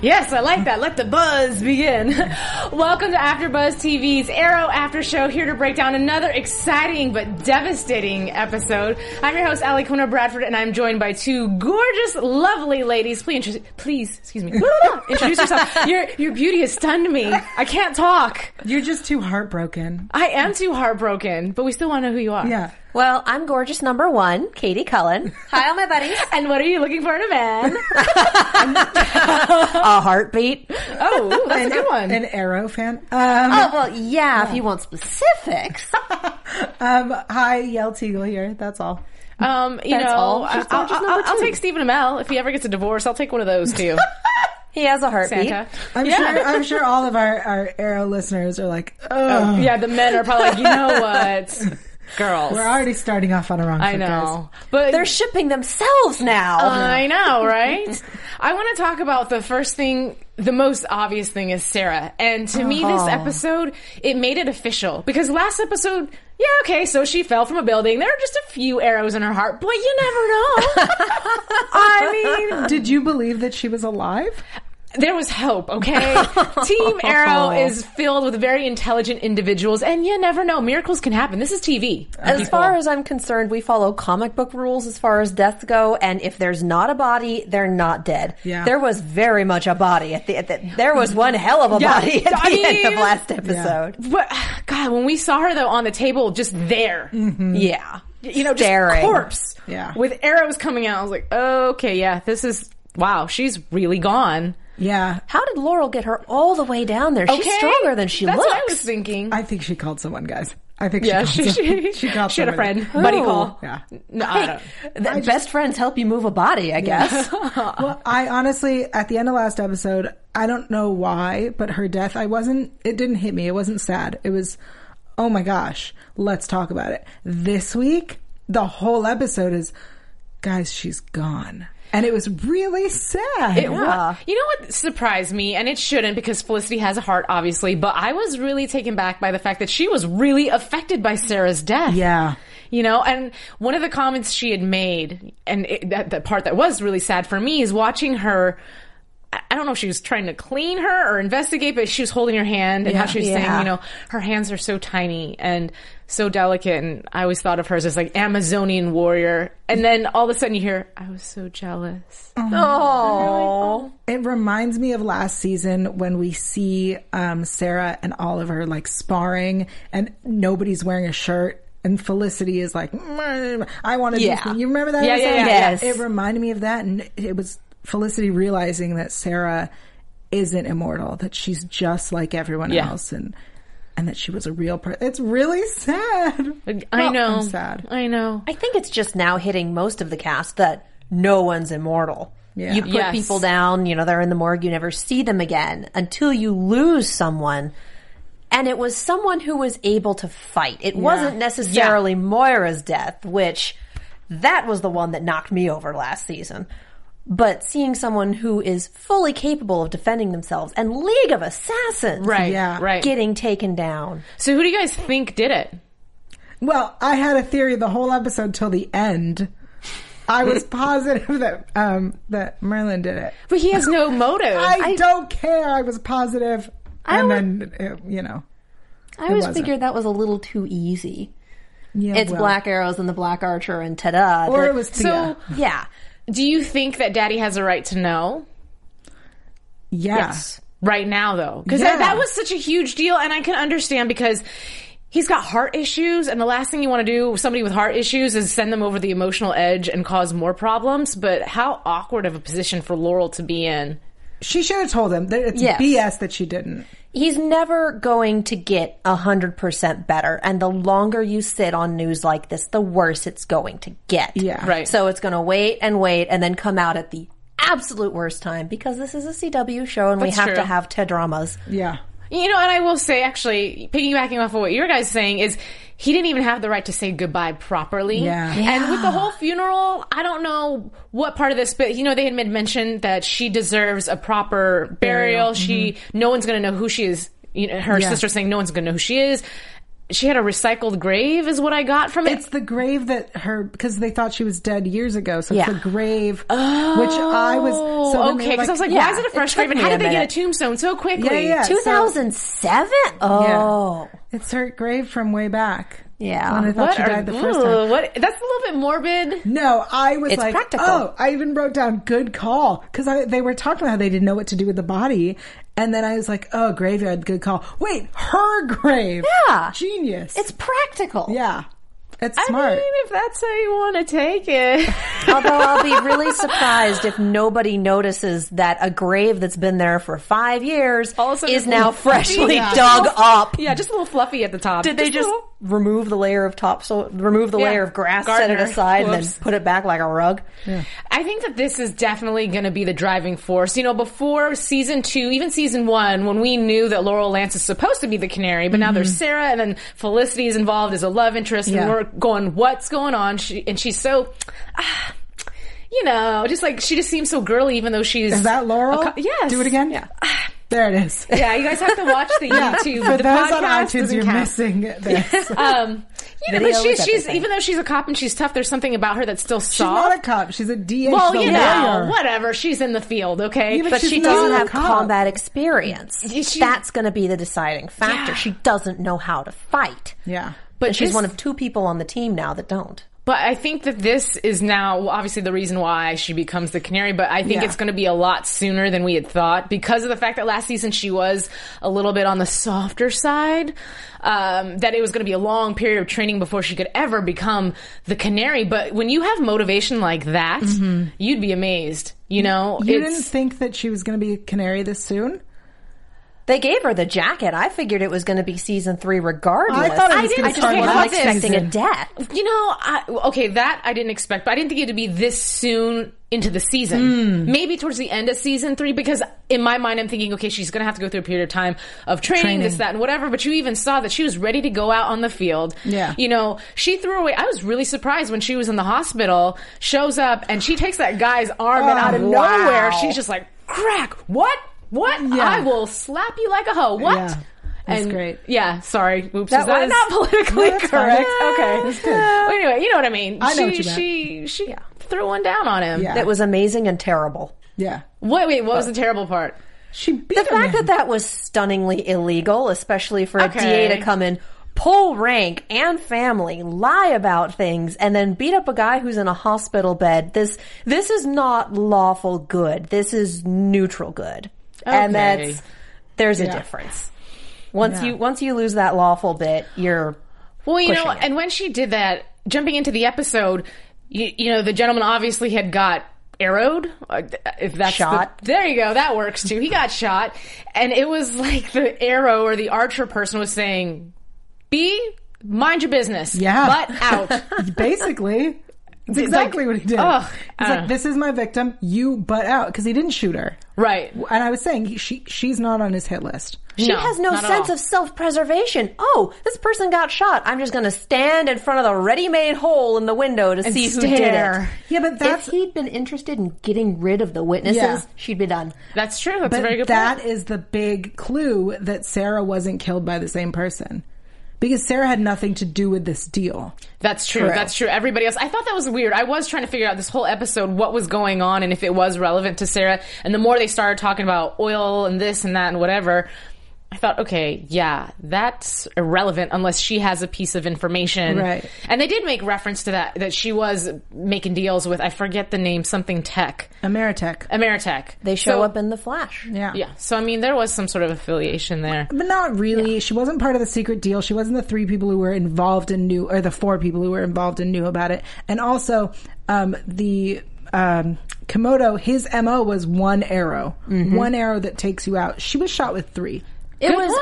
Yes, I like that. Let the buzz begin. Welcome to AfterBuzz TV's Arrow After Show, here to break down another exciting but devastating episode. I'm your host, Alikona Bradford, and I'm joined by two gorgeous, lovely ladies. Please, excuse me. Introduce yourself. Your beauty has stunned me. I can't talk. You're just too heartbroken. I am too heartbroken, but we still want to know who you are. Yeah. Well, I'm gorgeous number one, Katie Cullen. Hi, all my buddies. And what are you looking for in a man? A heartbeat. Oh, that's a good one. An Arrow fan. If you want specifics. Hi, Yael Tygiel here. That's all. I'll take Stephen Amell. If he ever gets a divorce, I'll take one of those too. He has a heartbeat. Santa. I'm sure all of our Arrow listeners are like, oh. Yeah, the men are probably like, you know what? Girls. We're already starting off on a wrong foot, I know. Guys. But they're shipping themselves now. I know, right? I want to talk about the first thing. The most obvious thing is Sara. And to me, this episode, it made it official. Because last episode, yeah, okay, so she fell from a building. There are just a few arrows in her heart, but you never know. I mean, did you believe that she was alive? There was hope, okay? Team Arrow is filled with very intelligent individuals, and you never know. Miracles can happen. This is TV. As far as I'm concerned, we follow comic book rules as far as deaths go, and if there's not a body, they're not dead. Yeah. There was very much a body. There was one hell of a body at the end of last episode. Yeah. But, God, when we saw her, though, on the table, just there. Mm-hmm. Yeah. You know, staring. Just corpse. Yeah. With arrows coming out. I was like, okay, yeah, this is... Wow, she's really gone. Yeah. How did Laurel get her all the way down there? She's stronger than she looks. That's what I was thinking. I think she called someone, guys. She had a friend. Who? Buddy call. Yeah. No, best friends help you move a body, I guess. Yeah. Well, I honestly, at the end of last episode, I don't know why, but her death, it didn't hit me. It wasn't sad. It was, oh my gosh, let's talk about it. This week, the whole episode is, guys, she's gone. And it was really sad. You know what surprised me? And it shouldn't, because Felicity has a heart, obviously. But I was really taken back by the fact that she was really affected by Sara's death. Yeah. You know, and one of the comments she had made, and the part that was really sad for me, is watching her... I don't know if she was trying to clean her or investigate, but she was holding her hand and how she was saying, you know, her hands are so tiny and so delicate. And I always thought of her as like Amazonian warrior. And then all of a sudden you hear, I was so jealous. Oh, it reminds me of last season when we see Sara and Oliver like sparring and nobody's wearing a shirt. And Felicity is like, I want to do something. You remember that? Yes. It reminded me of that. And it was Felicity realizing that Sara isn't immortal, that she's just like everyone else, and that she was a real person. It's really sad. I'm sad. I know. I think it's just now hitting most of the cast that no one's immortal. Yeah. You put people down, you know, they're in the morgue, you never see them again until you lose someone. And it was someone who was able to fight. It wasn't necessarily Moira's death, which that was the one that knocked me over last season. But seeing someone who is fully capable of defending themselves and League of Assassins getting taken down. So who do you guys think did it? Well, I had a theory the whole episode till the end. I was positive that that Merlin did it. But he has no motive. I don't care. I was positive. I always figured that was a little too easy. Yeah, it's Black Arrows and the Black Archer and ta-da. Or it was Thea. So, yeah. Do you think that Daddy has a right to know? Yes. Right now, though. Because that was such a huge deal, and I can understand because he's got heart issues, and the last thing you want to do with somebody with heart issues is send them over the emotional edge and cause more problems. But how awkward of a position for Laurel to be in. She should have told him. That it's BS that she didn't. He's never going to get 100% better. And the longer you sit on news like this, the worse it's going to get. Yeah. Right. So it's going to wait and then come out at the absolute worst time because this is a CW show and we have to have T-dramas. Yeah. You know, and I will say, actually, piggybacking off of what your guys saying is, he didn't even have the right to say goodbye properly. Yeah. And with the whole funeral, I don't know what part of this, but, you know, they had mentioned that she deserves a proper burial. She, no one's going to know who she is. You know, her sister's saying no one's going to know who she is. She had a recycled grave is what I got from it. It's the grave that her, because they thought she was dead years ago. So it's the grave, which I was. So okay, because I was like, why is it a fresh grave? And how did they get a tombstone so quickly? 2007? Oh. Yeah. It's her grave from way back. Yeah. When I thought she died the first time. That's a little bit morbid. No, I was like, practical. Oh, I even wrote down good call. Because they were talking about how they didn't know what to do with the body. And then I was like, oh, graveyard, good call. Wait, her grave. Yeah. Genius. It's practical. Yeah. It's smart. I mean, if that's how you want to take it. Although I'll be really surprised if nobody notices that a grave that's been there for 5 years is now freshly dug up. Yeah, just a little fluffy at the top. Did they just remove the layer of topsoil, remove the layer of grass, set it aside, and then put it back like a rug? Yeah. I think that this is definitely going to be the driving force. You know, before season 2, even season 1, when we knew that Laurel Lance is supposed to be the canary, but now there's Sara, and then Felicity is involved as a love interest, and we're going, what's going on? She's so, you know, just like she just seems so girly, even though she's. Is that Laurel? Yes. Do it again. Yeah. There it is. Yeah, you guys have to watch the YouTube. For the those on iTunes, you're missing this. You know, but she's even though she's a cop and she's tough, there's something about her that's still soft. She's not a cop. She's a DA. Well, you know, whatever. She's in the field, okay? Yeah, but she doesn't have combat experience. That's going to be the deciding factor. Yeah. She doesn't know how to fight. Yeah. But she's one of 2 people on the team now that don't. But I think that this is now obviously the reason why she becomes the canary, but I think it's going to be a lot sooner than we had thought because of the fact that last season she was a little bit on the softer side, that it was going to be a long period of training before she could ever become the canary. But when you have motivation like that, you'd be amazed, you know? You didn't think that she was going to be a canary this soon? They gave her the jacket. I figured it was going to be season 3 regardless. I thought it was going to start last season. I was expecting a death. You know, that I didn't expect, but I didn't think it would be this soon into the season. Maybe towards the end of season 3, because in my mind I'm thinking, okay, she's going to have to go through a period of time of training, this, that, and whatever, but you even saw that she was ready to go out on the field. Yeah. You know, she threw away, I was really surprised when she was in the hospital, shows up, and she takes that guy's arm, and out of nowhere, she's just like, crack, what? Yeah. I will slap you like a hoe. What? Yeah, that's great. Yeah, sorry. Oops, is that not politically correct? Yeah. Okay. That's good. Well, anyway, you know what I mean. I know what you meant. She threw one down on him. Yeah. That was amazing and terrible. Yeah. Wait, what was the terrible part? She beat the fact that was stunningly illegal, especially for a DA to come in, pull rank and family, lie about things, and then beat up a guy who's in a hospital bed. This is not lawful good. This is neutral good. Okay. And there's a difference. Once you lose that lawful bit, you're pushing it. And when she did that, jumping into the episode, you know, the gentleman obviously had got arrowed. If that's shot. There you go. That works too. He got shot, and it was like the arrow or the archer person was saying, "Mind your business." Yeah, butt out. Basically, it's exactly what he did. He's like, this is my victim. You butt out. Because he didn't shoot her. Right. And I was saying, she's not on his hit list. She has no sense of self-preservation. Oh, this person got shot. I'm just going to stand in front of the ready-made hole in the window to see who did it. Yeah, but if he'd been interested in getting rid of the witnesses, she'd be done. That's true. That's a very good point. That is the big clue that Sara wasn't killed by the same person. because Sara had nothing to do with this deal. That's true. That's true. Everybody else. I thought that was weird. I was trying to figure out this whole episode what was going on and if it was relevant to Sara. And the more they started talking about oil and this and that and whatever, I thought, okay, yeah, that's irrelevant unless she has a piece of information. Right. And they did make reference to that she was making deals with, I forget the name, something tech. Ameritech. They show up in the Flash. Yeah. Yeah. So, I mean, there was some sort of affiliation there. But not really. Yeah. She wasn't part of the secret deal. She wasn't the three people who were involved and knew, or the four people who were involved and knew about it. And also, Komodo, his MO was one arrow. Mm-hmm. One arrow that takes you out. She was shot with three. It was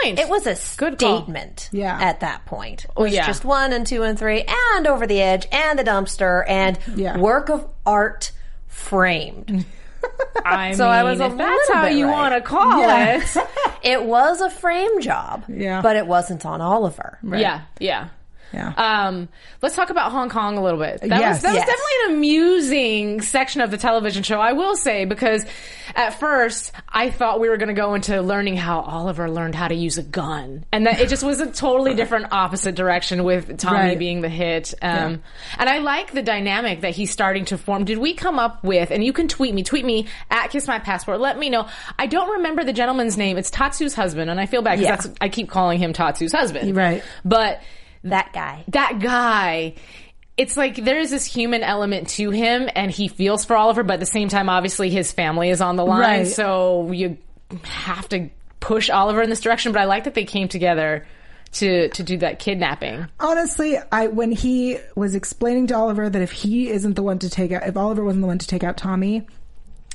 a statement at that point. It was just 1 and 2 and 3 and over the edge and the dumpster and work of art framed. I mean, if that's how you want to call it. It was a frame job, but it wasn't on Oliver. Right? Yeah. Let's talk about Hong Kong a little bit. That was definitely an amusing section of the television show, I will say, because at first I thought we were going to go into learning how Oliver learned how to use a gun, and that it just was a totally different opposite direction with Tommy being the hit. And I like the dynamic that he's starting to form. Did we come up with, and you can tweet me at KissMyPassport, let me know. I don't remember the gentleman's name. It's Tatsu's husband, and I feel bad because I keep calling him Tatsu's husband. Right. But That guy. It's like there is this human element to him, and he feels for Oliver, but at the same time, obviously, his family is on the line, so you have to push Oliver in this direction. But I like that they came together to do that kidnapping. Honestly, when he was explaining to Oliver that if Oliver wasn't the one to take out Tommy,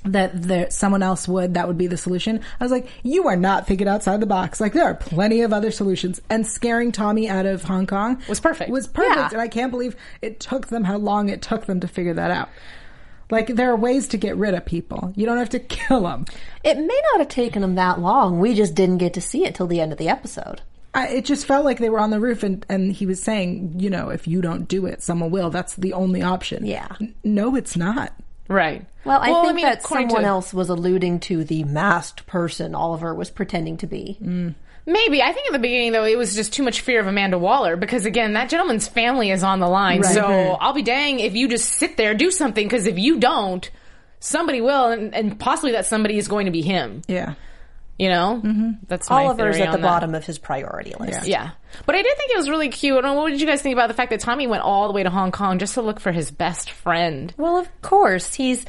that someone else would be the solution. I was like, you are not thinking outside the box. Like, there are plenty of other solutions. And scaring Tommy out of Hong Kong was perfect. Yeah. And I can't believe it took them how long it took them to figure that out. Like, there are ways to get rid of people. You don't have to kill them. It may not have taken them that long. We just didn't get to see it till the end of the episode. It just felt like they were on the roof and he was saying, you know, if you don't do it, someone will. That's the only option. Yeah. No, it's not. Right. Well, I think that someone else was alluding to the masked person Oliver was pretending to be. Mm. Maybe. I think at the beginning, though, it was just too much fear of Amanda Waller because, again, that gentleman's family is on the line. Right. So I'll be dang if you just sit there, do something, because if you don't, somebody will, and possibly that somebody is going to be him. Yeah. You know? Mm-hmm. That's my Oliver's theory at the bottom of his priority list. Yeah. But I did think it was really cute. And what did you guys think about the fact that Tommy went all the way to Hong Kong just to look for his best friend? Well, of course. He's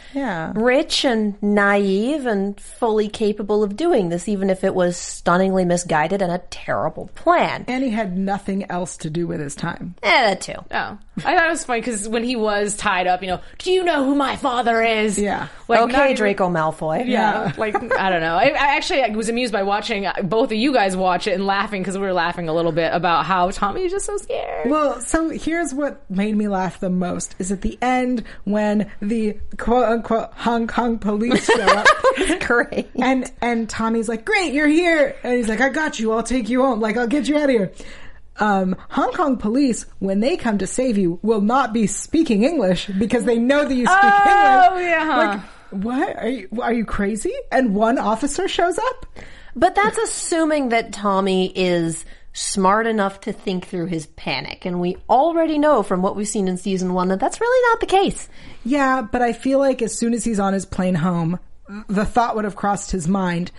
rich and naive and fully capable of doing this, even if it was stunningly misguided and a terrible plan. And he had nothing else to do with his time. That too. Oh. I thought it was funny because when he was tied up, you know, do you know who my father is? Yeah. Like, okay, Draco Malfoy. Yeah. Like, I don't know. I was amused by watching both of you guys watch it and laughing because we were laughing a little bit about how Tommy is just so scared. Well, so here's what made me laugh the most is at the end when the quote-unquote Hong Kong police show up. Great. And Tommy's like, great, you're here. And he's like, I got you. I'll take you home. Like, I'll get you out of here. Hong Kong police, when they come to save you, will not be speaking English because they know that you speak English. Oh, yeah. Like, what? Are you crazy? And one officer shows up? But that's assuming that Tommy is smart enough to think through his panic, and we already know from what we've seen in season 1 that that's really not the case. Yeah, but I feel like as soon as he's on his plane home, the thought would have crossed his mind,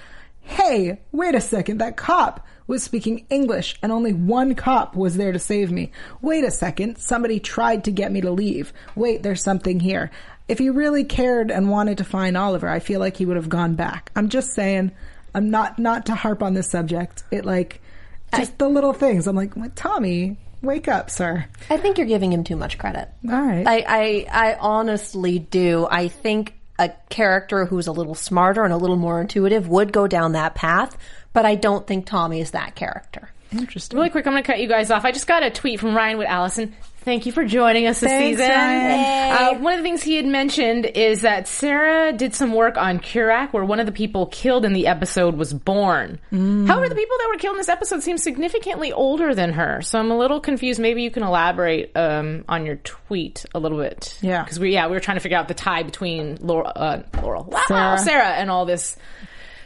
hey, wait a second, that cop was speaking English and only one cop was there to save me. Wait a second, somebody tried to get me to leave. Wait, there's something here. If he really cared and wanted to find Oliver, I feel like he would have gone back. I'm just saying, I'm not to harp on this subject. It like just the little things. I'm like, Tommy, wake up, sir. I think you're giving him too much credit. All right. I honestly do. I think a character who's a little smarter and a little more intuitive would go down that path, but I don't think Tommy is that character. Interesting. Really quick, I'm going to cut you guys off. I just got a tweet from Ryan with Allison. Thank you for joining us this season. Ryan. One of the things he had mentioned is that Sara did some work on Kurak, where one of the people killed in the episode was born. Mm. However, the people that were killed in this episode seem significantly older than her. So I'm a little confused. Maybe you can elaborate on your tweet a little bit. Yeah. Because we were trying to figure out the tie between Sara and all this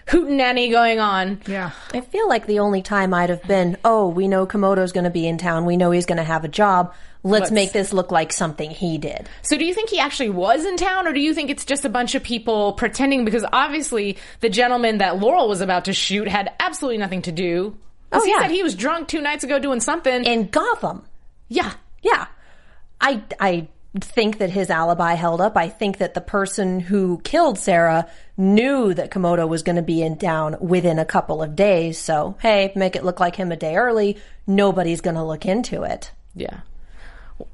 hootenanny going on. Yeah. I feel like the only time I'd have been, oh, we know Komodo's going to be in town. We know he's going to have a job. Let's make this look like something he did. So do you think he actually was in town, or do you think it's just a bunch of people pretending? Because obviously the gentleman that Laurel was about to shoot had absolutely nothing to do. Oh, he said he was drunk 2 nights ago doing something. In Gotham. Yeah. Yeah. I think that his alibi held up. I think that the person who killed Sara knew that Komodo was going to be in town within a couple of days. So, hey, make it look like him a day early. Nobody's going to look into it. Yeah.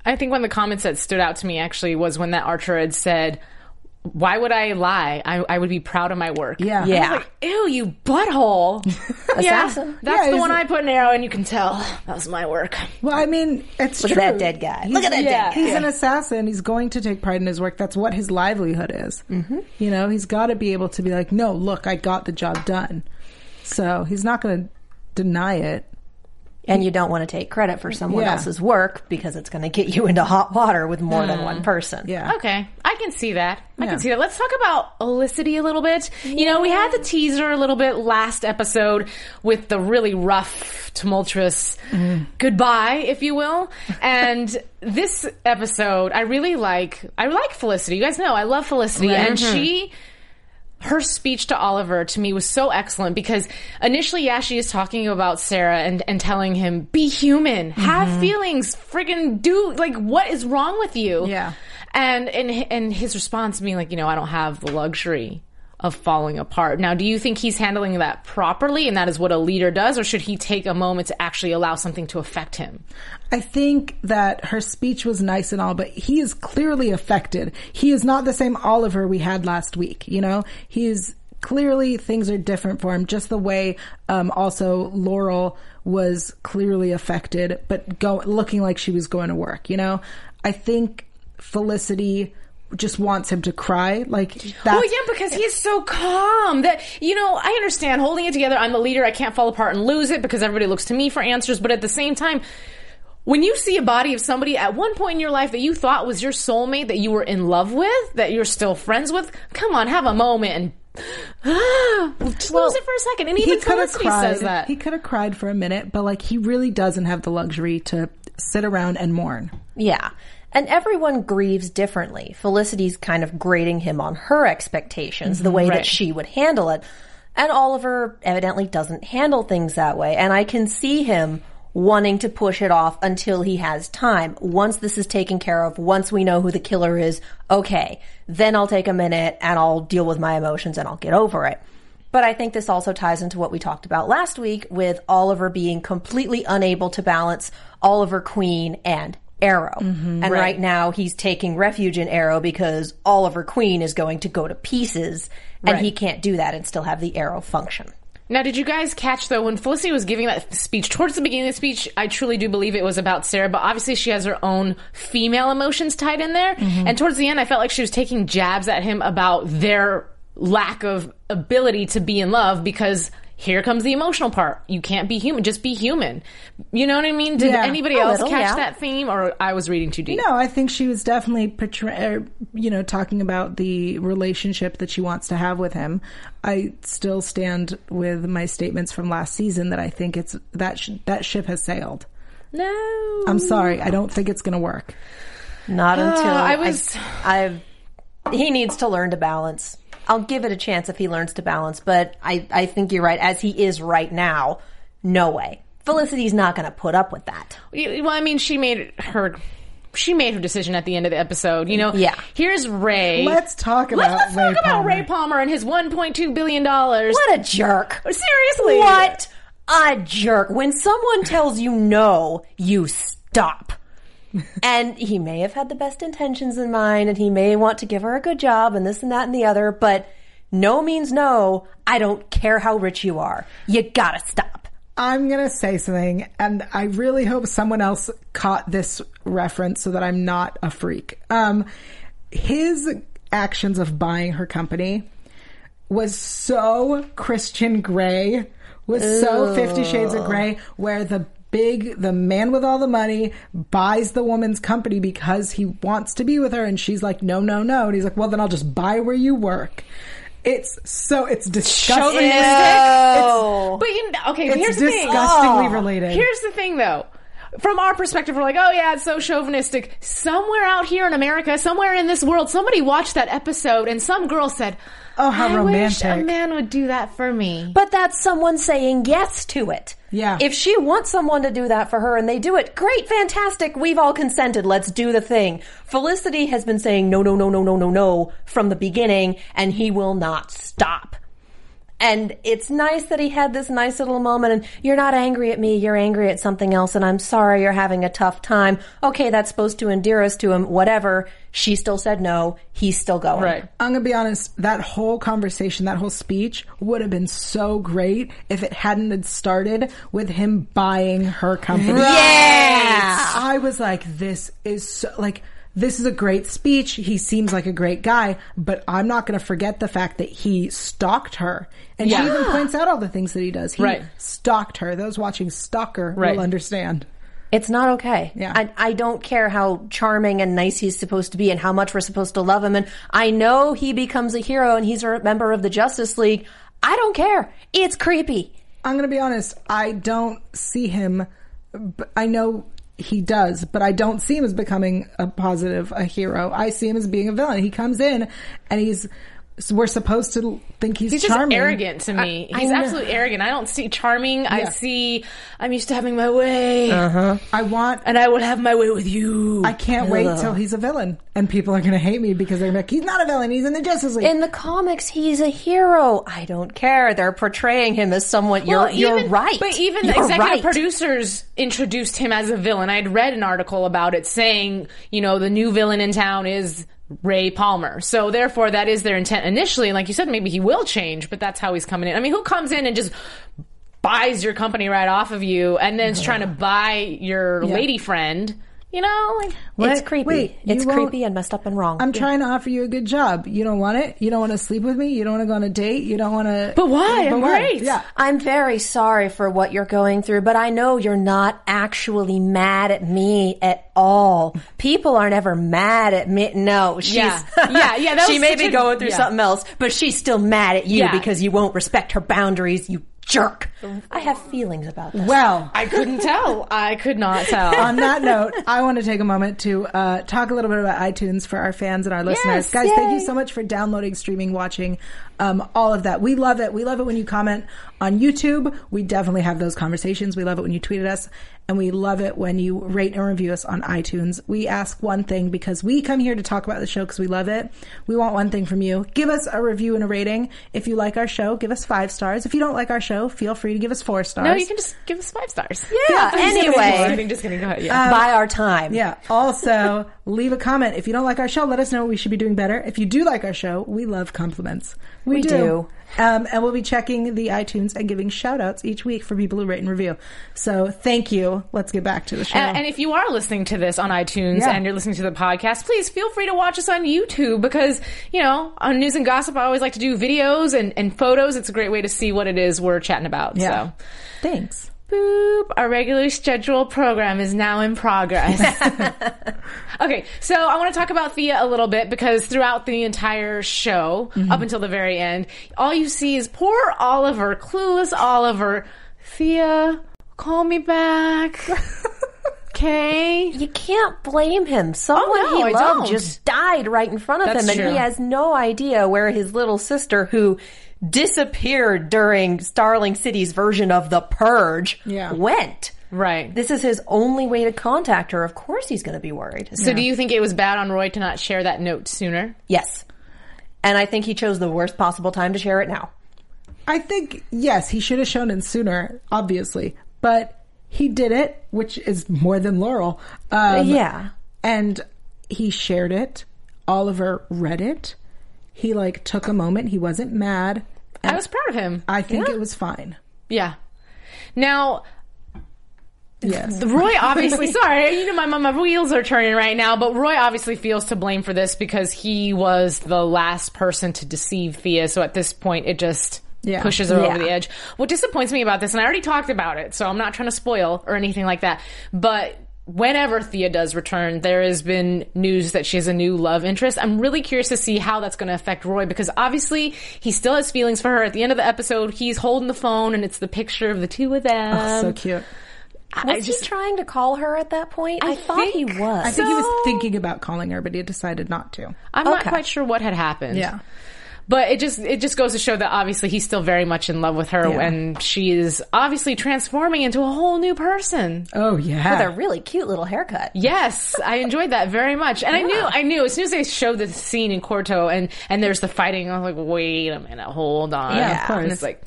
I think one of the comments that stood out to me actually was when that Archer had said, why would I lie? I would be proud of my work. Yeah. Yeah. I was like, ew, you butthole. Assassin. Yeah, that's the one I put an arrow in. You can tell that was my work. Well, I mean, it's true. Look at that dead guy. Look at that dead guy. He's an assassin. He's going to take pride in his work. That's what his livelihood is. Mm-hmm. You know, he's got to be able to be like, no, look, I got the job done. So he's not going to deny it. And you don't want to take credit for someone else's work, because it's going to get you into hot water with more than one person. Yeah. Okay. I can see that. I can see that. Let's talk about Felicity a little bit. Yeah. You know, we had the teaser a little bit last episode with the really rough, tumultuous goodbye, if you will. And this episode, I like Felicity. You guys know I love Felicity. Right. And her speech to Oliver, to me, was so excellent, because initially, she is talking about Sara and telling him, be human, have feelings, friggin' what is wrong with you? Yeah. And his response being like, you know, I don't have the luxury of falling apart. Now, do you think he's handling that properly, and that is what a leader does, or should he take a moment to actually allow something to affect him? I think that her speech was nice and all, but he is clearly affected. He is not the same Oliver we had last week. You know, he is clearly, things are different for him. Just the way, also Laurel was clearly affected, but looking like she was going to work. You know, I think Felicity just wants him to cry. Like, because he's so calm that, you know, I understand holding it together. I'm the leader. I can't fall apart and lose it because everybody looks to me for answers. But at the same time, when you see a body of somebody at one point in your life that you thought was your soulmate, that you were in love with, that you're still friends with, come on, have a moment and lose it for a second. And even Felicity says that. He could have cried for a minute, but, like, he really doesn't have the luxury to sit around and mourn. Yeah. And everyone grieves differently. Felicity's kind of grading him on her expectations, the way that she would handle it. And Oliver evidently doesn't handle things that way. And I can see him wanting to push it off until he has time. Once this is taken care of, once we know who the killer is, okay, then I'll take a minute and I'll deal with my emotions and I'll get over it. But I think this also ties into what we talked about last week with Oliver being completely unable to balance Oliver Queen and Arrow. Mm-hmm, and right now he's taking refuge in Arrow because Oliver Queen is going to go to pieces, and he can't do that and still have the Arrow function. Now, did you guys catch, though, when Felicity was giving that speech, towards the beginning of the speech, I truly do believe it was about Sara, but obviously she has her own female emotions tied in there. Mm-hmm. And towards the end, I felt like she was taking jabs at him about their lack of ability to be in love, because here comes the emotional part. You can't be human. Just be human. You know what I mean? Did anybody else catch that theme, or I was reading too deep? No, I think she was definitely talking about the relationship that she wants to have with him. I still stand with my statements from last season that I think it's that ship has sailed. No. I'm sorry. I don't think it's going to work. Not until he needs to learn to balance. I'll give it a chance if he learns to balance, but I think you're right. As he is right now, no way. Felicity's not going to put up with that. Well, I mean, she made her decision at the end of the episode. You know, here's Ray. Let's talk about Ray Palmer and his $1.2 billion. What a jerk. Seriously. What a jerk. When someone tells you no, you stop. And he may have had the best intentions in mind, and he may want to give her a good job and this and that and the other, but no means no. I don't care how rich you are. You gotta stop. I'm gonna say something, and I really hope someone else caught this reference so that I'm not a freak. His actions of buying her company was so Christian Grey, was so 50 Shades of Grey, where the man with all the money buys the woman's company because he wants to be with her, and she's like, no, no, no. And he's like, well, then I'll just buy where you work. It's disgustingly related. Here's the thing. It's disgustingly related. Here's the thing, though. From our perspective, we're like, oh yeah, it's so chauvinistic. Somewhere out here in America, somewhere in this world, somebody watched that episode and some girl said, oh, how romantic. I wish a man would do that for me. But that's someone saying yes to it. Yeah. If she wants someone to do that for her and they do it, great, fantastic, we've all consented, let's do the thing. Felicity has been saying no from the beginning, and he will not stop. And it's nice that he had this nice little moment, and you're not angry at me, you're angry at something else, and I'm sorry you're having a tough time. Okay, that's supposed to endear us to him, whatever. She still said no, he's still going. Right. I'm going to be honest, that whole conversation, that whole speech would have been so great if it hadn't started with him buying her company. Right. Yeah! I was like, this is so, like... This is a great speech. He seems like a great guy, but I'm not going to forget the fact that he stalked her. And she even points out all the things that he does. He stalked her. Those watching Stalker will understand. It's not okay. Yeah. I don't care how charming and nice he's supposed to be and how much we're supposed to love him. And I know he becomes a hero and he's a member of the Justice League. I don't care. It's creepy. I'm going to be honest. I don't see him. But I know... He does, but I don't see him as becoming a hero. I see him as being a villain. He comes in and we're supposed to think he's charming. He's just arrogant to me. He's absolutely arrogant. I don't see charming. Yeah. I'm used to having my way. Uh-huh. And I will have my way with you. I can't wait till he's a villain. And people are going to hate me because they're like, he's not a villain. He's in the Justice League. In the comics, he's a hero. I don't care. They're portraying him as someone. You're right. But even the executive producers introduced him as a villain. I'd read an article about it saying, the new villain in town is... Ray Palmer. So therefore that is their intent initially, and like you said, maybe he will change, but that's how he's coming in. I mean, who comes in and just buys your company right off of you and then is trying to buy your lady friend? It's creepy. Wait, it's creepy and messed up and wrong. I'm trying to offer you a good job. You don't want it? You don't want to sleep with me? You don't want to go on a date? You don't want to... But why? I'm great. Yeah. I'm very sorry for what you're going through, but I know you're not actually mad at me at all. People aren't ever mad at me. No, she's... Yeah. That she may be going through something else, but she's still mad at you because you won't respect her boundaries, you jerk. I have feelings about this. Well, I could not tell. On that note, I want to take a moment to talk a little bit about iTunes for our fans and our listeners. Yes, guys, yay. Thank you so much for downloading, streaming, watching, all of that. We love it. We love it when you comment on YouTube. We definitely have those conversations. We love it when you tweet at us, and we love it when you rate and review us on iTunes. We ask one thing because we come here to talk about the show because we love it. We want one thing from you. Give us a review and a rating. If you like our show, give us 5 stars. If you don't like our show, feel free to give us 4 stars. No, you can just give us 5 stars. Yeah, anyway. Just kidding, go ahead. Yeah. Buy our time. Yeah. Also, leave a comment. If you don't like our show, let us know what we should be doing better. If you do like our show, we love compliments. We do. And we'll be checking the iTunes and giving shout-outs each week for people who rate and review. So thank you. Let's get back to the show. And if you are listening to this on iTunes and you're listening to the podcast, please feel free to watch us on YouTube because, on News and Gossip, I always like to do videos and photos. It's a great way to see what it is we're chatting about. Yeah. So. Thanks. Boop. Our regularly scheduled program is now in progress. Okay, so I want to talk about Thea a little bit because throughout the entire show, up until the very end, all you see is poor Oliver, clueless Oliver. Thea, call me back. Okay? You can't blame him. Someone he loved just died right in front of him, and he has no idea where his little sister, who... disappeared during Starling City's version of The Purge, went. Right. This is his only way to contact her. Of course he's going to be worried. So do you think it was bad on Roy to not share that note sooner? Yes. And I think he chose the worst possible time to share it now. I think, yes, he should have shown it sooner, obviously. But he did it, which is more than Laurel. And he shared it. Oliver read it. He, took a moment. He wasn't mad. I was proud of him. I think it was fine. Yeah. Now... Yes. Roy obviously... sorry, my wheels are turning right now, but Roy obviously feels to blame for this because he was the last person to deceive Thea, so at this point, it just... Yeah. Pushes her over the edge. What disappoints me about this, and I already talked about it, so I'm not trying to spoil or anything like that, but whenever Thea does return, there has been news that she has a new love interest. I'm really curious to see how that's going to affect Roy, because obviously he still has feelings for her. At the end of the episode, he's holding the phone and it's the picture of the two of them. Oh, so cute. Was he trying to call her at that point? I thought he was. I think he was thinking about calling her, but he decided not to. I'm not quite sure what had happened. Yeah. But it just goes to show that obviously he's still very much in love with her, and she is obviously transforming into a whole new person. Oh yeah, with a really cute little haircut. Yes, I enjoyed that very much, and I knew as soon as they showed the scene in Quarto and there's the fighting, I was like, wait a minute, hold on. Yeah, of course. And it's like,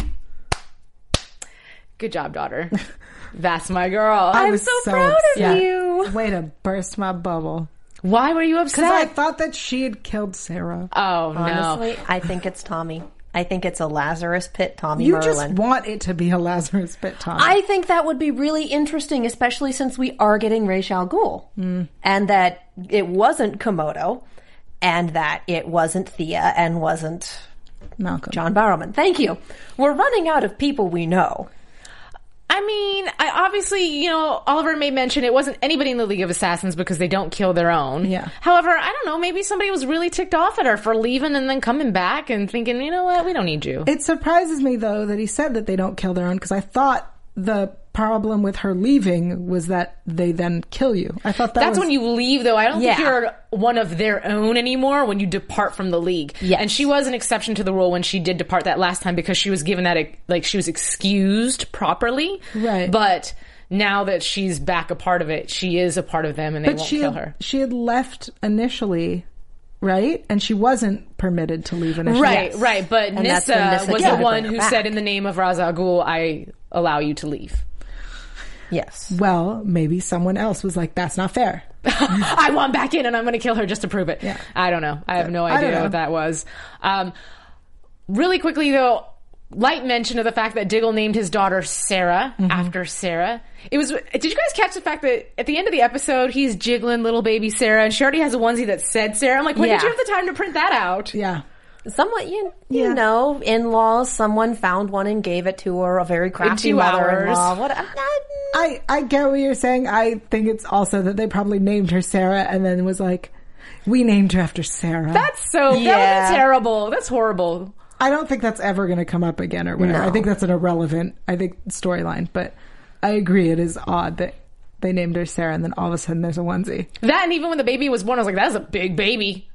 good job, daughter. That's my girl. I'm so proud of you. Way to burst my bubble. Why were you upset? Because I thought that she had killed Sarah. Oh, no. Honestly, I think it's Tommy. I think it's a Lazarus Pit Tommy Merlin. You just want it to be a Lazarus Pit Tommy. I think that would be really interesting, especially since we are getting Ra's al Ghul. Mm. And that it wasn't Komodo. And that it wasn't Thea and wasn't Malcolm. John Barrowman. Thank you. We're running out of people we know. I mean, obviously, Oliver may mention it wasn't anybody in the League of Assassins because they don't kill their own. Yeah. However, I don't know, maybe somebody was really ticked off at her for leaving and then coming back and thinking, you know what, we don't need you. It surprises me, though, that he said that they don't kill their own, because I thought the problem with her leaving was that they then kill you. I thought that's when you leave, though. I don't think you're one of their own anymore when you depart from the League. Yes. And she was an exception to the rule when she did depart that last time, because she was given that, like, she was excused properly. Right. But now that she's back a part of it, she is a part of them, and they won't kill her. She had left initially, right? And she wasn't permitted to leave initially. Right, yes. Right. But Nyssa was the one who said, in the name of Ra's al Ghul, I allow you to leave. Yes. Well, maybe someone else was like, that's not fair. I want back in and I'm going to kill her just to prove it. Yeah. I don't know. I have no idea what that was. Really quickly, though, light mention of the fact that Diggle named his daughter Sarah after Sarah. Did you guys catch the fact that at the end of the episode, he's jiggling little baby Sarah, and she already has a onesie that said Sarah? I'm like, when did you have the time to print that out? Yeah. Someone, you know, in-laws, someone found one and gave it to her, a very crafty mother-in-law. What? I get what you're saying. I think it's also that they probably named her Sarah and then was like, we named her after Sarah. That's that would be terrible. That's horrible. I don't think that's ever going to come up again or whatever. No. I think that's an irrelevant, storyline. But I agree, it is odd that they named her Sarah and then all of a sudden there's a onesie. That, and even when the baby was born, I was like, that's a big baby.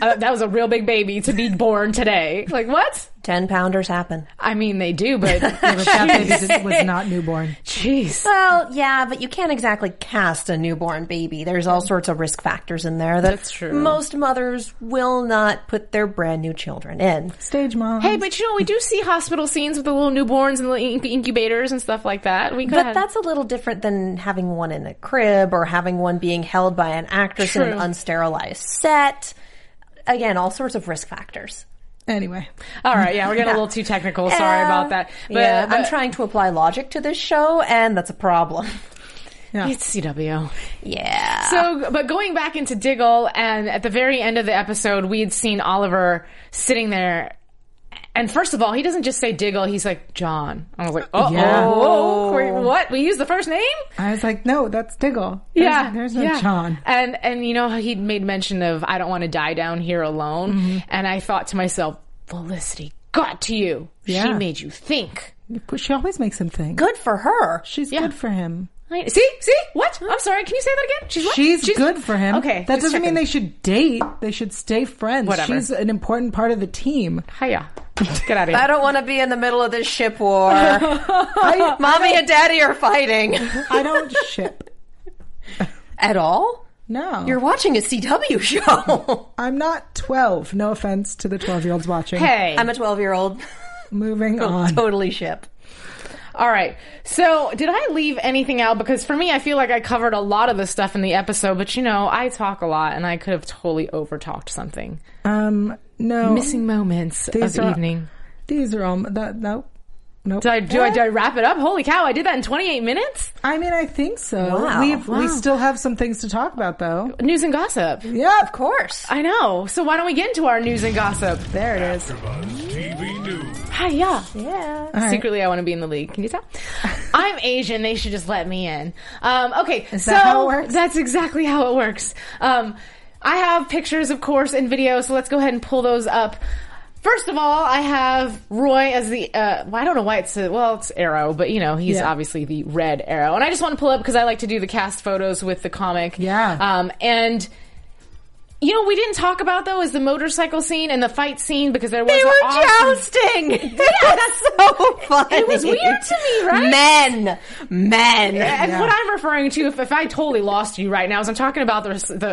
That was a real big baby to be born today. Like, what? 10-pounders happen. I mean, they do, but that baby just was not newborn. Jeez. Well, yeah, but you can't exactly cast a newborn baby. There's all sorts of risk factors in there that's true. Most mothers will not put their brand new children in. Stage moms. Hey, but we do see hospital scenes with the little newborns and the incubators and stuff like that. But that's a little different than having one in a crib or having one being held by an actress in an unsterilized set. Again, all sorts of risk factors. Anyway. All right. Yeah, we're getting a little too technical. Sorry about that. But, I'm trying to apply logic to this show, and that's a problem. Yeah. It's CW. Yeah. So, but going back into Diggle, and at the very end of the episode, we had seen Oliver sitting there. And first of all, he doesn't just say Diggle. He's like, John. I was like, what? We use the first name? I was like, no, that's Diggle. There's no John. And you know, he made mention of, I don't want to die down here alone. Mm-hmm. And I thought to myself, Felicity got to you. Yeah. She made you think. She always makes him think. Good for her. She's good for him. See? What? I'm sorry. Can you say that again? She's what? She's good for him. Okay. That doesn't mean they should date. They should stay friends. Whatever. She's an important part of the team. Hiya. Get out of here. I don't want to be in the middle of this ship war. Mommy and Daddy are fighting. I don't ship. At all? No. You're watching a CW show. I'm not 12. No offense to the 12-year-olds watching. Hey. I'm a 12-year-old. Moving on. Totally ship. All right. So, did I leave anything out? Because for me, I feel like I covered a lot of the stuff in the episode, but I talk a lot and I could have totally over-talked something. No. Missing moments of the evening. These are all... Nope. Did I wrap it up? Holy cow, I did that in 28 minutes? I mean, I think so. Wow. We still have some things to talk about, though. News and gossip. Yeah, of course. I know. So why don't we get into our news and gossip? There it is. AfterBuzz TV News. Hi, yeah. Yeah. Right. Secretly, I want to be in the league. Can you tell? I'm Asian. They should just let me in. Okay. Is that how it works? That's exactly how it works. I have pictures, of course, and video, so let's go ahead and pull those up. First of all, I have Roy as the, well, I don't know why it's, it's Arrow, but, you know, he's obviously the red Arrow. And I just want to pull up because I like to do the cast photos with the comic. Yeah. And... You know, we didn't talk about, though, is the motorcycle scene and the fight scene, because there was they were jousting! Yes. That's so funny. It was weird to me, right? Men! And what I'm referring to, if I totally lost you right now, is I'm talking about the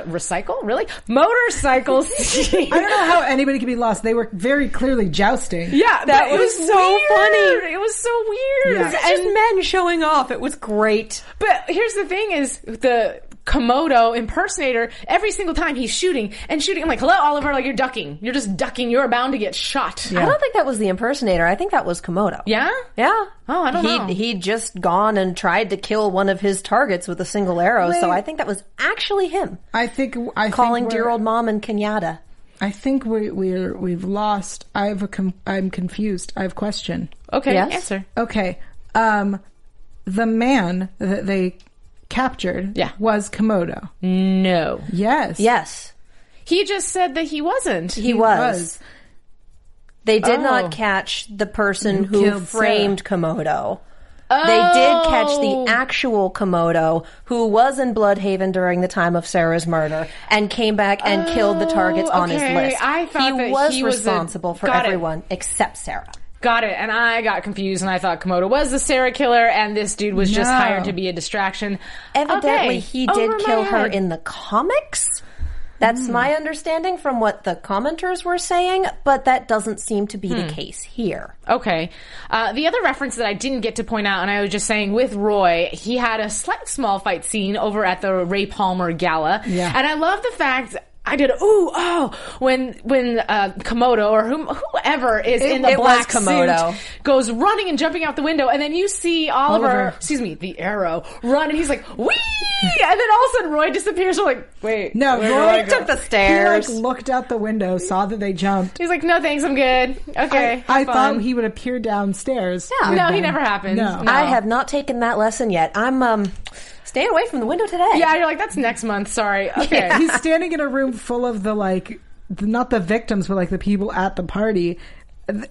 recycle? Really? Motorcycle scene. I don't know how anybody could be lost. They were very clearly jousting. Yeah, that was so weird. Funny. It was so weird. Yeah. It was just men showing off. It was great. But here's the thing is, the... Komodo impersonator, every single time he's shooting. I'm like, hello, Oliver, like, you're ducking. You're just ducking. You're bound to get shot. Yeah. I don't think that was the impersonator. I think that was Komodo. Yeah? Yeah. Oh, I don't know. He'd just gone and tried to kill one of his targets with a single arrow, so I think that was actually him. I think dear old mom and Kenyatta. I think we've lost. I'm confused. I have question. Okay. Yes. Answer. Okay. The man that they... captured was Komodo. No. Yes. He just said that he wasn't. He was. They did not catch the person who framed Sarah. Komodo. Oh. They did catch the actual Komodo who was in Bloodhaven during the time of Sarah's murder and came back and killed the targets on his list. I thought he was responsible for everyone except Sarah. Got it. And I got confused and I thought Komodo was the Sarah killer and this dude was just hired to be a distraction. Evidently, he did kill her in the comics. That's my understanding from what the commenters were saying, but that doesn't seem to be the case here. Okay. The other reference that I didn't get to point out, and I was just saying with Roy, he had a slight small fight scene over at the Ray Palmer gala. Yeah. And I love the fact... when Komodo or whoever is in the black suit goes running and jumping out the window, and then you see the Arrow, run, and he's like, whee! And then all of a sudden Roy disappears. We're like, wait. No, Roy took the stairs. He looked out the window, saw that they jumped. He's like, no thanks, I'm good. Okay. I thought he would appear downstairs. Yeah. No, he never happens. No. I have not taken that lesson yet. I'm, stay away from the window today. Yeah, you're like, that's next month, sorry. Okay. Yeah. He's standing in a room full of the, like, not the victims, but, like, the people at the party.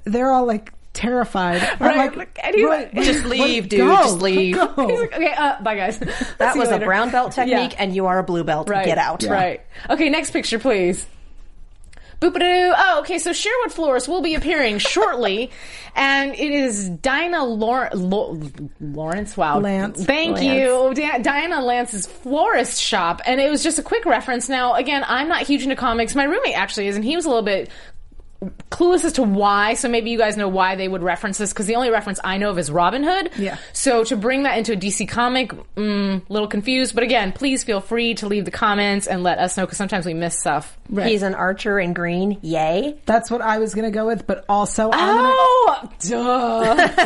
They're all, like, terrified. Right. Like, just leave, dude. Just leave. Go. He's like, okay, bye, guys. That was a brown belt technique, and you are a blue belt. Right. Get out. Yeah. Right. Okay, next picture, please. Boop-a-doo. Oh, okay, so Sherwood Forest will be appearing shortly, and it is Dinah Lawrence. Wow. Lance. Thank you. Dinah Lance's florist shop, and it was just a quick reference. Now, again, I'm not huge into comics. My roommate actually is, and he was a little bit clueless as to why, so maybe you guys know why they would reference this, because the only reference I know of is Robin Hood. Yeah. So to bring that into a DC comic, little confused, but again, please feel free to leave the comments and let us know, because sometimes we miss stuff. Right. He's an archer in green. Yay. That's what I was going to go with, but also I'm going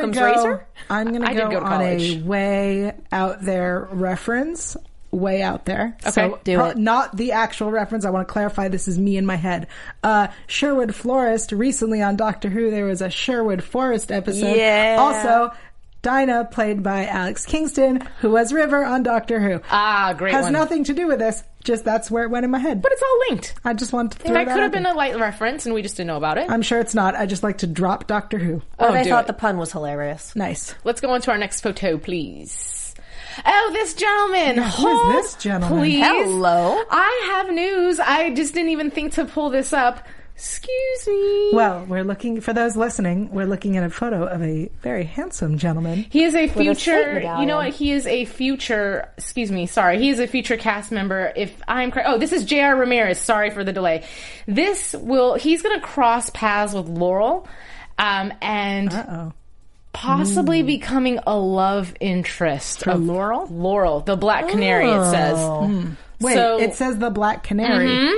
to go, Razor? I'm gonna go to on a way out there reference. Way out there. Okay, so, not the actual reference. I want to clarify, this is me in my head. Sherwood Forest, recently on Doctor Who, there was a Sherwood Forest episode. Yeah. Also, Dinah, played by Alex Kingston, who was River on Doctor Who. Ah, great one. Has nothing to do with this, just that's where it went in my head. But it's all linked. I just want to throw that could have been a light reference, and we just didn't know about it. I'm sure it's not. I just like to drop Doctor Who. Oh, I thought the pun was hilarious. Nice. Let's go on to our next photo, please. Oh, this gentleman. Who is this gentleman? Please. Hello. I have news. I just didn't even think to pull this up. Excuse me. Well, we're looking at a photo of a very handsome gentleman. He is a future, you know what? He is a future cast member. If I'm correct. Oh, this is J.R. Ramirez. Sorry for the delay. He's going to cross paths with Laurel. And. Uh-oh. Possibly becoming a love interest for Laurel? Laurel, the Black Canary, it says. Mm. Wait, it says the Black Canary,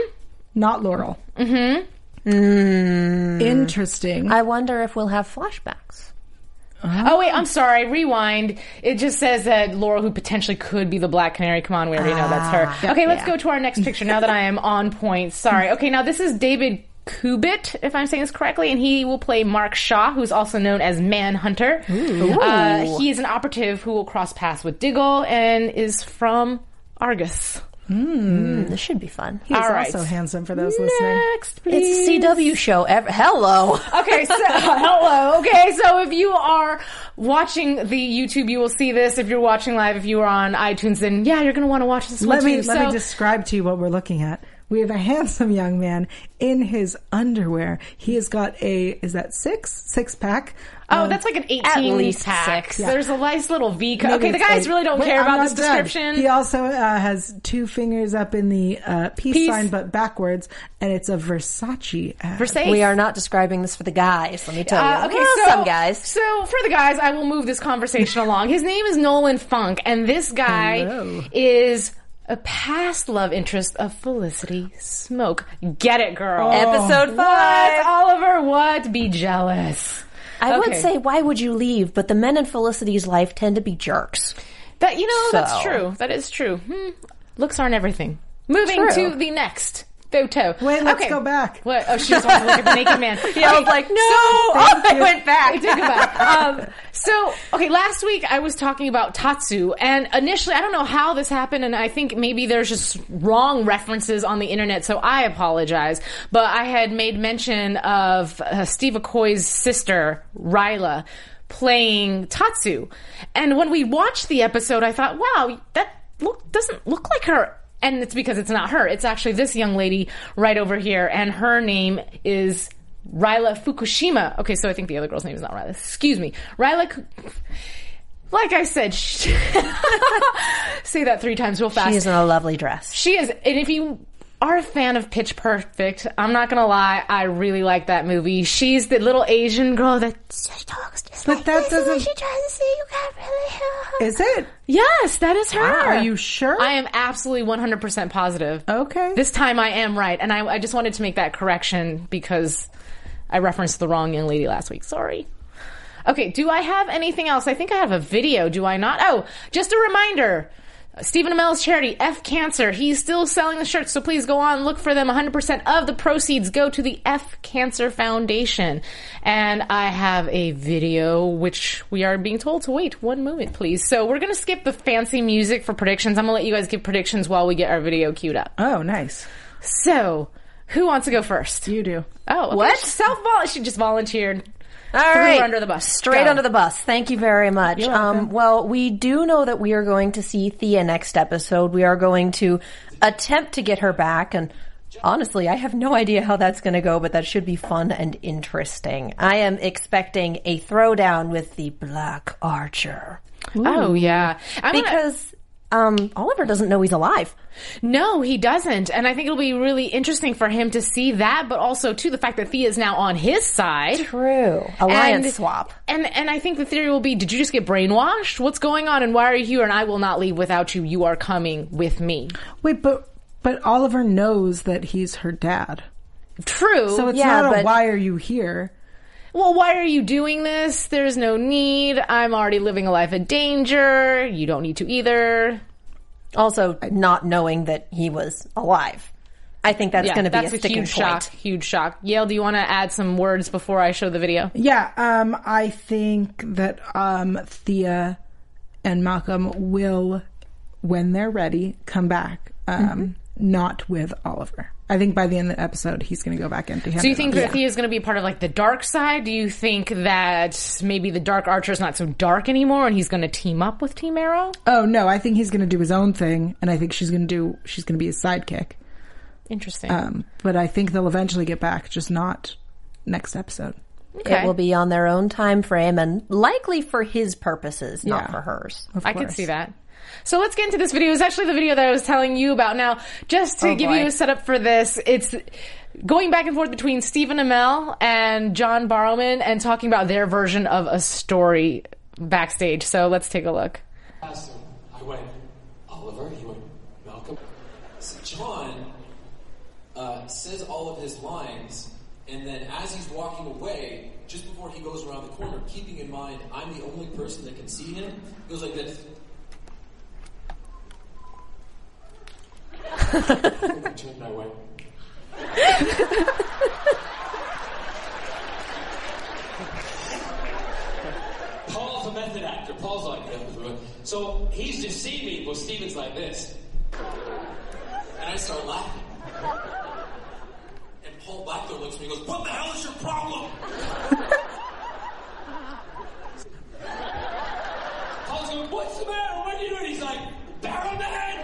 not Laurel. Mm-hmm. Mm. Interesting. I wonder if we'll have flashbacks. Oh, wait, I'm sorry. Rewind. It just says that Laurel, who potentially could be the Black Canary. Come on, we already know that's her. Okay, let's go to our next picture now that I am on point. Sorry. Okay, now this is David Kubit, if I'm saying this correctly, and he will play Mark Shaw, who's also known as Manhunter. He is an operative who will cross paths with Diggle and is from Argus. This should be fun. He's also handsome for those listening. Next, please. It's a CW show. Okay, so if you are watching the YouTube, you will see this. If you're watching live, if you are on iTunes, then yeah, you're going to want to watch this one too. Let me describe to you what we're looking at. We have a handsome young man in his underwear. He has got a six pack? That's like an 18-pack. Yeah. There's a nice little V cut. Okay, the guys really don't care about this description. He also has two fingers up in the peace sign, but backwards, and it's a Versace ad. We are not describing this for the guys, let me tell you. Some guys. So, for the guys, I will move this conversation along. His name is Nolan Funk, and this guy is a past love interest of Felicity Smoak. Get it, girl. Episode 5. What? Oliver, what? Be jealous. I would say, why would you leave? But the men in Felicity's life tend to be jerks. That's true. That is true. Looks aren't everything. Moving to the next photo. Wait, let's go back. What? Oh, she just wanted to look at the naked man. Yeah, I was like, no. I went back. I took it back. Last week I was talking about Tatsu, and initially, I don't know how this happened, and I think maybe there's just wrong references on the internet, so I apologize. But I had made mention of Steve Okoye's sister, Ryla, playing Tatsu. And when we watched the episode, I thought, wow, that doesn't look like her. And it's because it's not her. It's actually this young lady right over here, and her name is Ryla Fukushima. Okay, so I think the other girl's name is not Ryla. Excuse me. Ryla, like I said, say that 3 times real fast. She is in a lovely dress. She is, and if you are a fan of Pitch Perfect, I'm not going to lie, I really like that movie. She's the little Asian girl that talks just like this, and she tries to say you can't really help. Is it? Yes, that is her. Wow. Are you sure? I am absolutely 100% positive. Okay. This time I am right, and I just wanted to make that correction because I referenced the wrong young lady last week. Sorry. Okay, do I have anything else? I think I have a video, do I not? Oh, just a reminder. Stephen Amell's charity, F Cancer. He's still selling the shirts, so please go on, look for them. 100% of the proceeds go to the F Cancer Foundation. And I have a video, which we are being told to wait 1 moment, please. So we're going to skip the fancy music for predictions. I'm going to let you guys give predictions while we get our video queued up. Oh, nice. So, who wants to go first? You do. Oh, okay. What? She just volunteered. All right. Under the bus. Straight under the bus. Thank you very much. Well, we do know that we are going to see Thea next episode. We are going to attempt to get her back. And honestly, I have no idea how that's going to go, but that should be fun and interesting. I am expecting a throwdown with the Black Archer. Ooh. Oh, yeah. Oliver doesn't know he's alive. No, he doesn't. And I think it'll be really interesting for him to see that, but also, too, the fact that Thea is now on his side. True. Alliance swap. And I think the theory will be, did you just get brainwashed? What's going on? And why are you here? And I will not leave without you. You are coming with me. Wait, but Oliver knows that he's her dad. True. So it's why are you here? Well, why are you doing this? There's no need. I'm already living a life of danger. You don't need to either. Also, not knowing that he was alive. I think that's going to be a sticking point. Huge shock. Yael, do you want to add some words before I show the video? Yeah, I think that Thea and Malcolm will, when they're ready, come back. Not with Oliver. I think by the end of the episode, he's going to go back empty-handed. Do you think that Thea's going to be part of, like, the dark side? Do you think that maybe the Dark Archer's not so dark anymore and he's going to team up with Team Arrow? Oh, no. I think he's going to do his own thing, and I think she's going to be his sidekick. Interesting. But I think they'll eventually get back, just not next episode. Okay. It will be on their own time frame and likely for his purposes, not for hers. I could see that. So let's get into this video. It's actually the video that I was telling you about. Now, just to give you a setup for this, it's going back and forth between Stephen Amell and John Barrowman and talking about their version of a story backstage. So let's take a look. I went, Oliver, he went, Malcolm. So John says all of his lines, and then as he's walking away, just before he goes around the corner, keeping in mind I'm the only person that can see him, he goes like this. I went. a method actor. Paul's like that. So he's just seeing me, but Stephen's like this. And I start laughing. And Paul Blackthorne looks at me and goes, "What the hell is your problem?" Paul's going, "What's the matter? What are you doing?" He's like, "Barrowman!"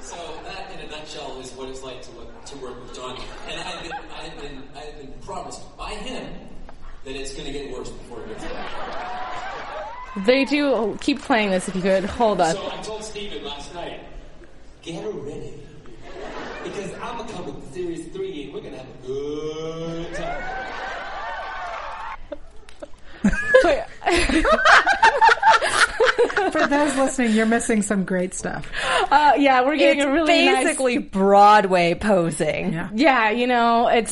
So that, in a nutshell, is what it's like to work with John. And I had been promised by him that it's going to get worse before it gets better. They do keep playing this. If you could hold up. So I told Stephen last night, get ready, because I'm gonna come with Series 3 and we're gonna have a good time. For those listening, you're missing some great stuff. Yeah, we're getting it's a really basically nice... Broadway posing. Yeah, you know, it's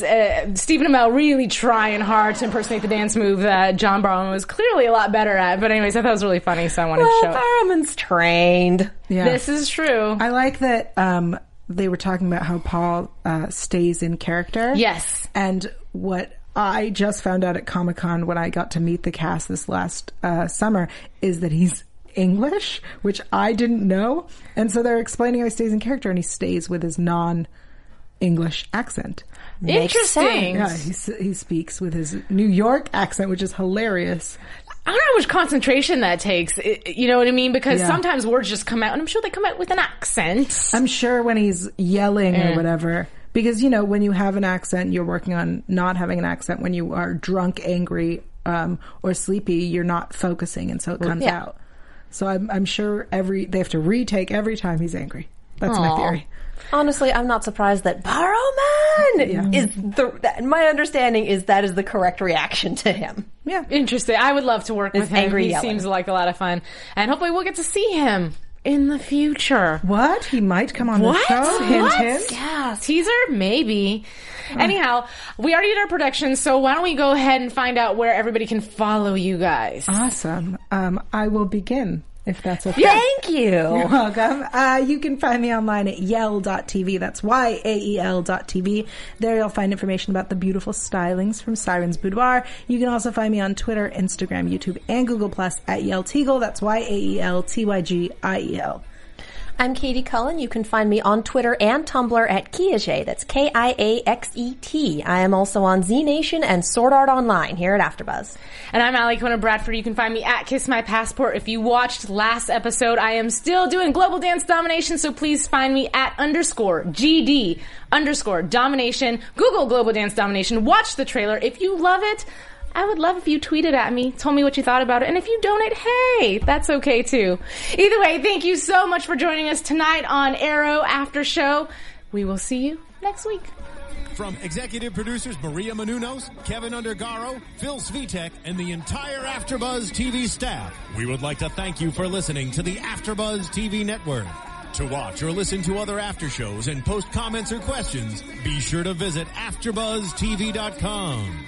Stephen Amell really trying hard to impersonate the dance move that John Barrowman was clearly a lot better at. But anyways, I thought it was really funny, so I wanted to show Barrowman's trained. Yeah. This is true. I like that they were talking about how Paul stays in character. Yes. And what I just found out at Comic-Con when I got to meet the cast this last summer is that he's English, which I didn't know. And so they're explaining how he stays in character, and he stays with his non-English accent. Interesting. Yeah, he speaks with his New York accent, which is hilarious. I don't know how much concentration that takes. You know what I mean? Because sometimes words just come out, and I'm sure they come out with an accent. I'm sure when he's yelling or whatever. Because, you know, when you have an accent, you're working on not having an accent. When you are drunk, angry, or sleepy, you're not focusing, and so it comes out. So I'm sure they have to retake every time he's angry. That's my theory. Honestly, I'm not surprised that Barrowman my understanding is that is the correct reaction to him. Yeah. Interesting. I would love to work with him. He seems like a lot of fun. And hopefully we'll get to see him in the future. What? He might come on the show? Hint, hint. Yeah. Teaser? Maybe. Anyhow, we already did our predictions, so why don't we go ahead and find out where everybody can follow you guys. Awesome. I will begin. If that's okay. Thank you. You're welcome. You can find me online at yael.tv. That's yael.tv. There you'll find information about the beautiful stylings from Siren's Boudoir. You can also find me on Twitter, Instagram, YouTube, and Google Plus at Yael Tygiel. That's Yaeltygiel. I'm Katie Cullen. You can find me on Twitter and Tumblr at Kiaxet. That's Kiaxet. I am also on Z Nation and Sword Art Online here at AfterBuzz. And I'm Alikona Bradford. You can find me at Kiss My Passport. If you watched last episode, I am still doing Global Dance Domination, so please find me at _GD_Domination. Google Global Dance Domination. Watch the trailer. If you love it, I would love if you tweeted at me, told me what you thought about it, and if you donate, hey, that's okay too. Either way, thank you so much for joining us tonight on Arrow After Show. We will see you next week. From executive producers Maria Menounos, Kevin Undergaro, Phil Svitek, and the entire AfterBuzz TV staff, we would like to thank you for listening to the AfterBuzz TV network. To watch or listen to other after shows and post comments or questions, be sure to visit AfterBuzzTV.com.